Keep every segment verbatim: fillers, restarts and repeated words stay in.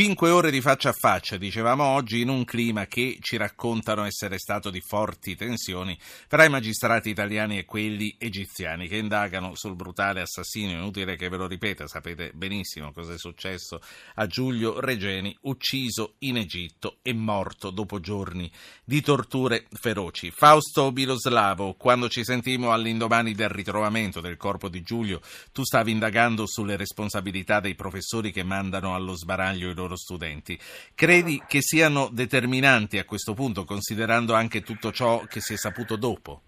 Cinque ore di faccia a faccia, dicevamo oggi, in un clima che ci raccontano essere stato di forti tensioni fra i magistrati italiani e quelli egiziani che indagano sul brutale assassinio, inutile che ve lo ripeta, sapete benissimo cosa è successo a Giulio Regeni, ucciso in Egitto e morto dopo giorni di torture feroci. Fausto Biloslavo, quando ci sentimmo all'indomani del ritrovamento del corpo di Giulio, tu stavi indagando sulle responsabilità dei professori che mandano allo sbaraglio loro studenti. Credi che siano determinanti a questo punto, considerando anche tutto ciò che si è saputo dopo?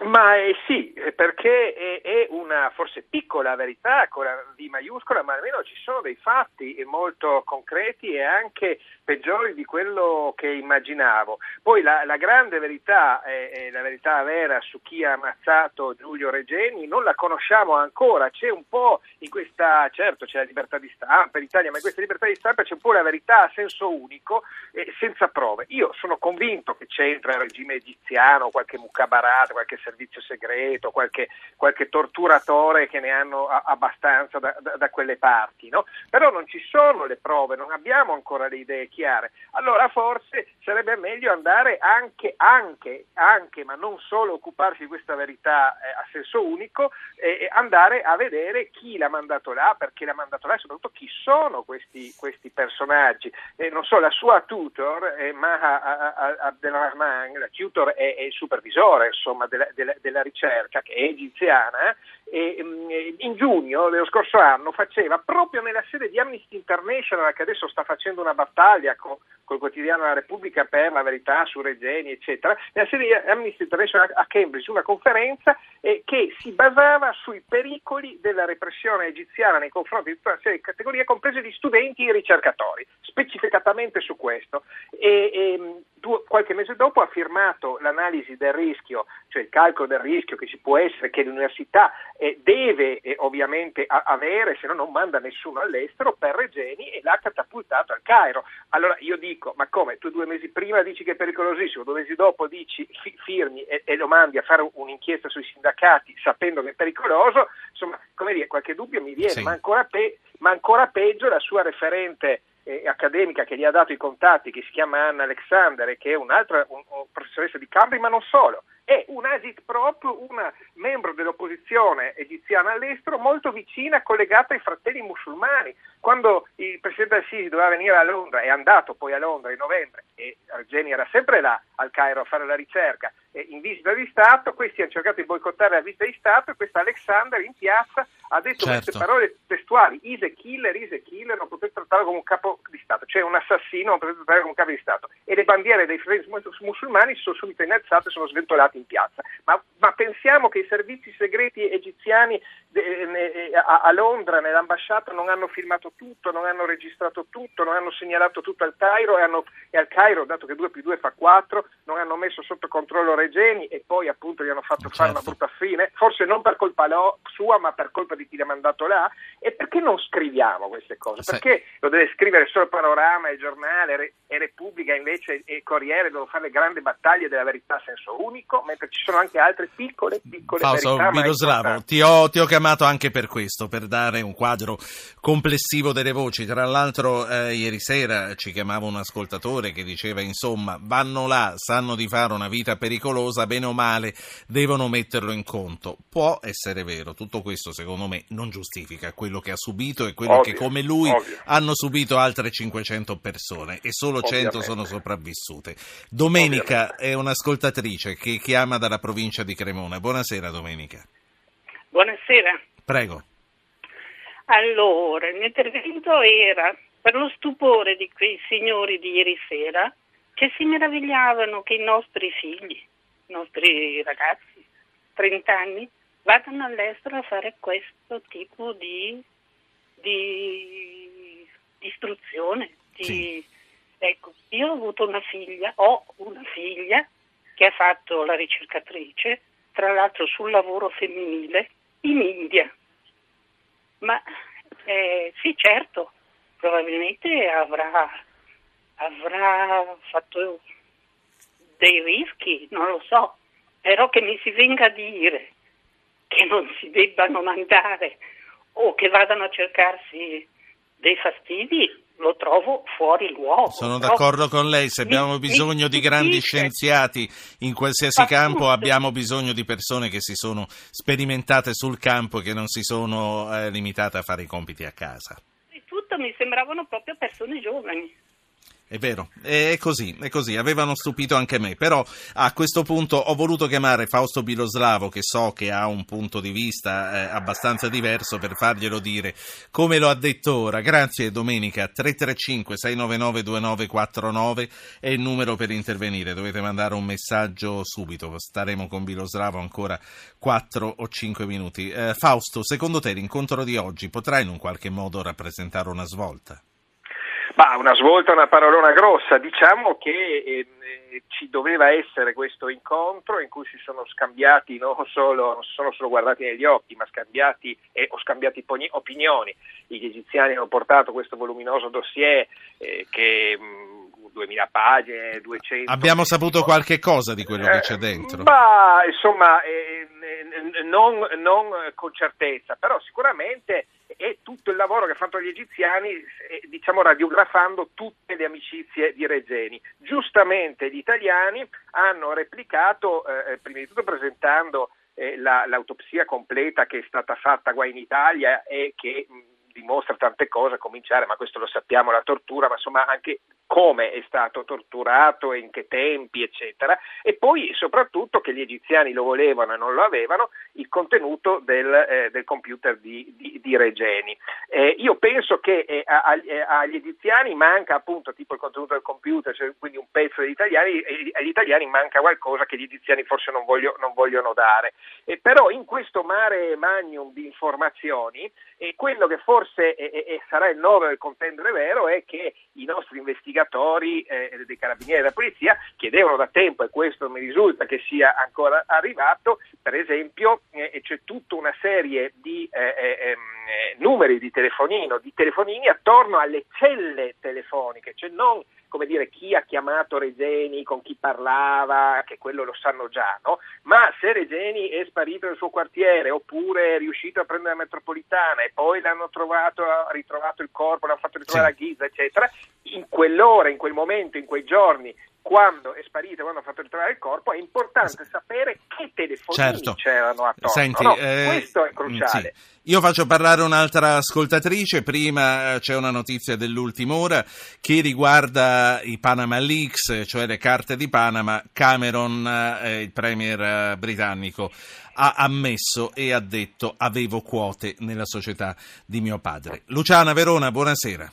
Ma eh, sì, perché è, è una forse piccola verità con la V maiuscola, ma almeno ci sono dei fatti molto concreti e anche peggiori di quello che immaginavo. Poi la, la grande verità, eh, la verità vera su chi ha ammazzato Giulio Regeni non la conosciamo ancora. C'è un po' in questa, certo c'è la libertà di stampa in Italia, ma in questa libertà di stampa c'è un po' la verità a senso unico e senza prove. Io sono convinto che c'entra il regime egiziano, qualche mucabarat, qualche servizio segreto, qualche, qualche torturatore che ne hanno a, abbastanza da, da, da quelle parti, no? Però non ci sono le prove, non abbiamo ancora le idee chiare. Allora forse sarebbe meglio andare anche, anche, anche, ma non solo occuparsi di questa verità eh, a senso unico, eh, andare a vedere chi l'ha mandato là, perché l'ha mandato là e soprattutto chi sono questi, questi personaggi. Eh, non so, la sua tutor, eh, Maha Abdelrahman, la tutor è, è il supervisore, insomma, della Della, della ricerca, che è egiziana, e mh, in giugno dello scorso anno faceva, proprio nella sede di Amnesty International, che adesso sta facendo una battaglia co, col quotidiano La Repubblica per la verità su Regeni, eccetera, nella sede di Amnesty International a Cambridge, una conferenza eh, che si basava sui pericoli della repressione egiziana nei confronti di tutta una serie di categorie, comprese gli studenti e i ricercatori, specificatamente su questo. E, e, due, qualche mese dopo ha firmato l'analisi del rischio, cioè il calcolo del rischio che ci può essere, che l'università eh, deve eh, ovviamente a- avere, se no non manda nessuno all'estero, per Regeni, e l'ha catapultato al Cairo. Allora io dico, ma come? Tu due mesi prima dici che è pericolosissimo, due mesi dopo dici fi- firmi e-, e lo mandi a fare un'inchiesta sui sindacati sapendo che è pericoloso, insomma, come dire, qualche dubbio mi viene, sì. ma, ancora pe- ma ancora peggio la sua referente Eh, accademica che gli ha dato i contatti, che si chiama Anna Alexander e che è un'altra un, un professoressa di Cameron, ma non solo, è un'agit proprio, una membro dell'opposizione egiziana all'estero molto vicina, collegata ai Fratelli Musulmani. Quando il presidente Al-Sisi doveva venire a Londra, è andato poi a Londra in novembre, e Regeni era sempre là al Cairo a fare la ricerca eh, in visita di Stato, questi hanno cercato di boicottare la visita di Stato e questa Alexander in piazza ha detto, certo, queste parole testuali: "Is a killer, is a killer, non potete trattarlo come un capo di Stato", cioè un assassino non potete trattarlo come un capo di Stato. E le bandiere dei fratelli musulmani si sono subito innalzate e sono sventolate in piazza. Ma, ma pensiamo che i servizi segreti egiziani eh, a, a Londra, nell'ambasciata, non hanno filmato tutto, non hanno registrato tutto, non hanno segnalato tutto al Cairo e, hanno, e al Cairo, dato che due più due fa quattro, non hanno messo sotto controllo Regeni e poi appunto gli hanno fatto, certo, fare una brutta fine, forse non per colpa lo, sua, ma per colpa di chi l'ha mandato là? E perché non scriviamo queste cose? Perché lo deve scrivere solo Panorama e Giornale e Repubblica, invece, e Corriere, devono fare le grandi battaglie della verità a senso unico, mentre ci sono anche altre piccole piccole Fausto verità. Biloslavo, ti ho, ti ho chiamato anche per questo, per dare un quadro complessivo delle voci. Tra l'altro eh, ieri sera ci chiamava un ascoltatore che diceva, insomma, vanno là, sanno di fare una vita pericolosa, bene o male devono metterlo in conto. Può essere vero, tutto questo secondo me non giustifica quello che ha subito e quello, ovvio, che come lui, ovvio, hanno subito altre cinquecento persone e solo cento sono sopravvissute. Domenica, ovviamente, è un'ascoltatrice che chiama dalla provincia di Cremona. Buonasera Domenica. Buonasera. Prego. Allora, il mio intervento era per lo stupore di quei signori di ieri sera che si meravigliavano che i nostri figli, i nostri ragazzi, trent'anni, vadano all'estero a fare questo tipo di, di, di istruzione. Di, sì. Ecco, io ho avuto una figlia, ho una figlia che ha fatto la ricercatrice, tra l'altro sul lavoro femminile, in India. Ma eh, sì, certo, probabilmente avrà, avrà fatto dei rischi, non lo so, però che mi si venga a dire che non si debbano mandare o che vadano a cercarsi dei fastidi, lo trovo fuori luogo. Sono d'accordo con lei, se abbiamo bisogno di grandi scienziati in qualsiasi campo, abbiamo bisogno di persone che si sono sperimentate sul campo e che non si sono eh, limitate a fare i compiti a casa. E tutto mi sembravano proprio persone giovani. È vero, è così, è così, avevano stupito anche me, però a questo punto ho voluto chiamare Fausto Biloslavo, che so che ha un punto di vista eh, abbastanza diverso, per farglielo dire come lo ha detto ora. Grazie Domenica. Tre tre cinque sei nove nove due nove quattro nove è il numero per intervenire, dovete mandare un messaggio subito, staremo con Biloslavo ancora quattro o cinque minuti. eh, Fausto, secondo te l'incontro di oggi potrà in un qualche modo rappresentare una svolta? Ma una svolta è una parolona grossa, diciamo che eh, ci doveva essere questo incontro in cui si sono scambiati, non solo, non sono solo guardati negli occhi, ma scambiati eh, o scambiati opinioni. Gli egiziani hanno portato questo voluminoso dossier eh, che mh, duemila pagine, duecento... Abbiamo saputo qualche cosa di quello eh, che c'è dentro? Ma insomma, eh, non, non con certezza, però sicuramente... E tutto il lavoro che hanno fatto gli egiziani, diciamo radiografando tutte le amicizie di Regeni. Giustamente gli italiani hanno replicato, eh, prima di tutto presentando eh, la, l'autopsia completa che è stata fatta qua in Italia e che mh, dimostra tante cose, a cominciare, ma questo lo sappiamo, la tortura, ma insomma anche come è stato torturato e in che tempi, eccetera, e poi soprattutto che gli egiziani lo volevano e non lo avevano, il contenuto del, eh, del computer di, di, di Regeni. Eh, io penso che eh, a, a, agli egiziani manca appunto tipo il contenuto del computer, cioè, quindi un pezzo degli italiani, e agli italiani manca qualcosa che gli egiziani forse non, voglio, non vogliono dare. Eh, però in questo mare magnum di informazioni, eh, quello che forse eh, eh, sarà il nodo del contendere vero è che i nostri investigatori Eh, dei carabinieri e della polizia chiedevano da tempo, e questo mi risulta che sia ancora arrivato. Per esempio eh, c'è tutta una serie di eh, eh, numeri di telefonino, di telefonini attorno alle celle telefoniche, cioè non, come dire, chi ha chiamato Regeni, con chi parlava, che quello lo sanno già, no? Ma se Regeni è sparito nel suo quartiere, oppure è riuscito a prendere la metropolitana e poi l'hanno trovato, ha ritrovato il corpo, l'hanno fatto ritrovare a Giza, eccetera, in quell'ora, in quel momento, in quei giorni, quando è sparito, quando ha fatto ritrovare il corpo, è importante sapere che telefonini, certo, c'erano attorno. Senti, no, eh, questo è cruciale. Sì. Io faccio parlare un'altra ascoltatrice, prima c'è una notizia dell'ultima ora che riguarda i Panama Leaks, cioè le carte di Panama. Cameron, eh, il premier britannico, ha ammesso e ha detto: avevo quote nella società di mio padre. Luciana, Verona, buonasera.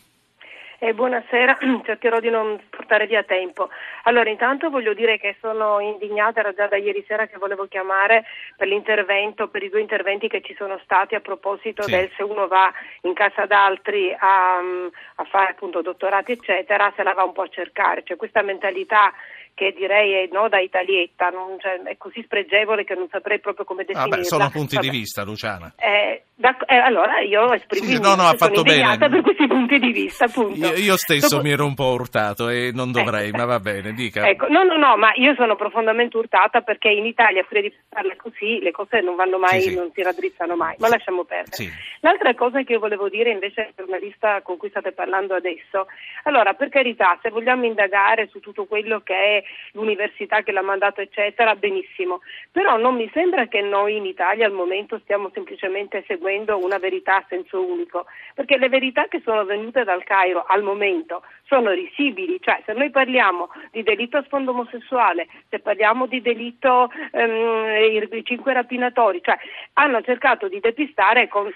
Eh, buonasera, cercherò di non portare via tempo. Allora, intanto voglio dire che sono indignata, era già da ieri sera che volevo chiamare per l'intervento, per i due interventi che ci sono stati a proposito, sì, del se uno va in casa ad altri a, a fare appunto dottorati eccetera, se la va un po' a cercare, cioè questa mentalità che direi è no da Italietta, non, cioè, è così spregevole che non saprei proprio come definirla. Ah beh, sono punti Vabbè. di vista, Luciana. Eh, da, eh, allora io esprimo sì, no, no, ha fatto bene per questi punti di vista, appunto. Io, io stesso Dopo... mi ero un po' urtato e non dovrei, eh, ma va bene, dica. Ecco, no, no, no, ma io sono profondamente urtata perché in Italia, pure di farle così, le cose non vanno mai, sì, sì. non si raddrizzano mai, ma lasciamo perdere. Sì. L'altra cosa che io volevo dire invece al giornalista con cui state parlando adesso, allora per carità, se vogliamo indagare su tutto quello che è l'università che l'ha mandato eccetera, benissimo, però non mi sembra che noi in Italia al momento stiamo semplicemente seguendo una verità a senso unico, perché le verità che sono venute dal Cairo al momento sono risibili, cioè se noi parliamo di delitto a sfondo omosessuale, se parliamo di delitto ehm, i cinque rapinatori, cioè hanno cercato di depistare con,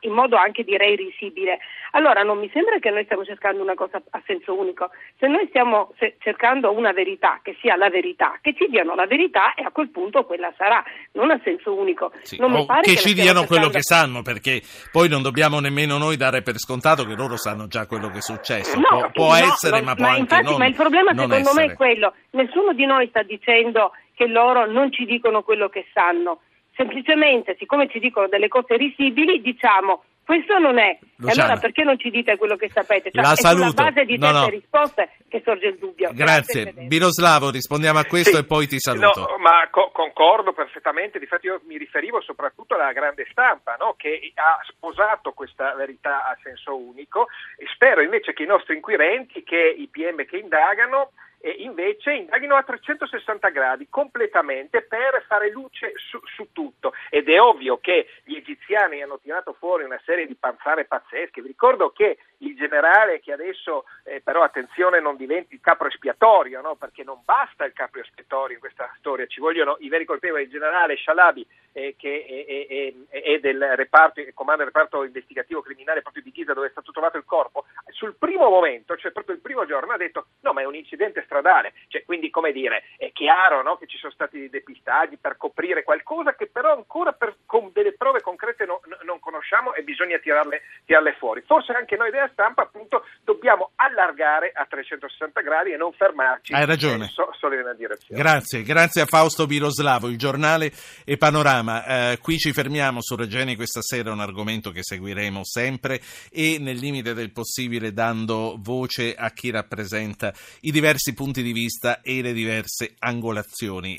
in modo anche direi risibile. Allora non mi sembra che noi stiamo cercando una cosa a senso unico, se noi stiamo se- cercando una verità che sia la verità, che ci diano la verità, e a quel punto quella sarà, non ha senso unico, sì, non mi pare che, che ci diano quello che sanno, perché poi non dobbiamo nemmeno noi dare per scontato che loro sanno già quello che è successo, no, può, può no, essere no, ma può ma anche infatti, non ma il problema secondo essere. me è quello, nessuno di noi sta dicendo che loro non ci dicono quello che sanno, semplicemente siccome ci dicono delle cose risibili diciamo Questo non è. Luciana, allora perché non ci dite quello che sapete? Cioè, la saluto. Sulla base di no, certe no. risposte che sorge il dubbio. Grazie. Grazie. Biloslavo, rispondiamo a questo sì. e poi ti saluto. No, ma co- concordo perfettamente. Difatti io mi riferivo soprattutto alla grande stampa, no? Che ha sposato questa verità a senso unico. E spero invece che i nostri inquirenti, che i P M che indagano, e invece indaghino a trecentosessanta gradi completamente per fare luce su, su tutto. Ed è ovvio che gli egiziani hanno tirato fuori una serie di panzane pazzesche. Vi ricordo che il generale, che adesso eh, però attenzione non diventi il capro espiatorio, no? Perché non basta il capro espiatorio in questa storia, ci vogliono i veri colpevoli. Il generale Shalabi eh, che è, è, è del reparto, comanda il reparto investigativo criminale proprio di Giza, dove è stato trovato il corpo, sul primo momento, cioè proprio il primo giorno, ha detto no, ma è un incidente stradale, cioè quindi come dire, è chiaro, no? Che ci sono stati dei depistaggi per coprire qualcosa che però ancora per, con delle prove concrete no, no, non conosciamo, e bisogna tirarle, tirarle fuori. Forse anche noi della stampa appunto dobbiamo allargare a trecentosessanta gradi e non fermarci. Hai ragione. So, solo in una direzione. Grazie, grazie a Fausto Biloslavo, Il Giornale e Panorama. Eh, qui ci fermiamo su Regeni questa sera, un argomento che seguiremo sempre e nel limite del possibile dando voce a chi rappresenta i diversi punti di vista e le diverse angolazioni.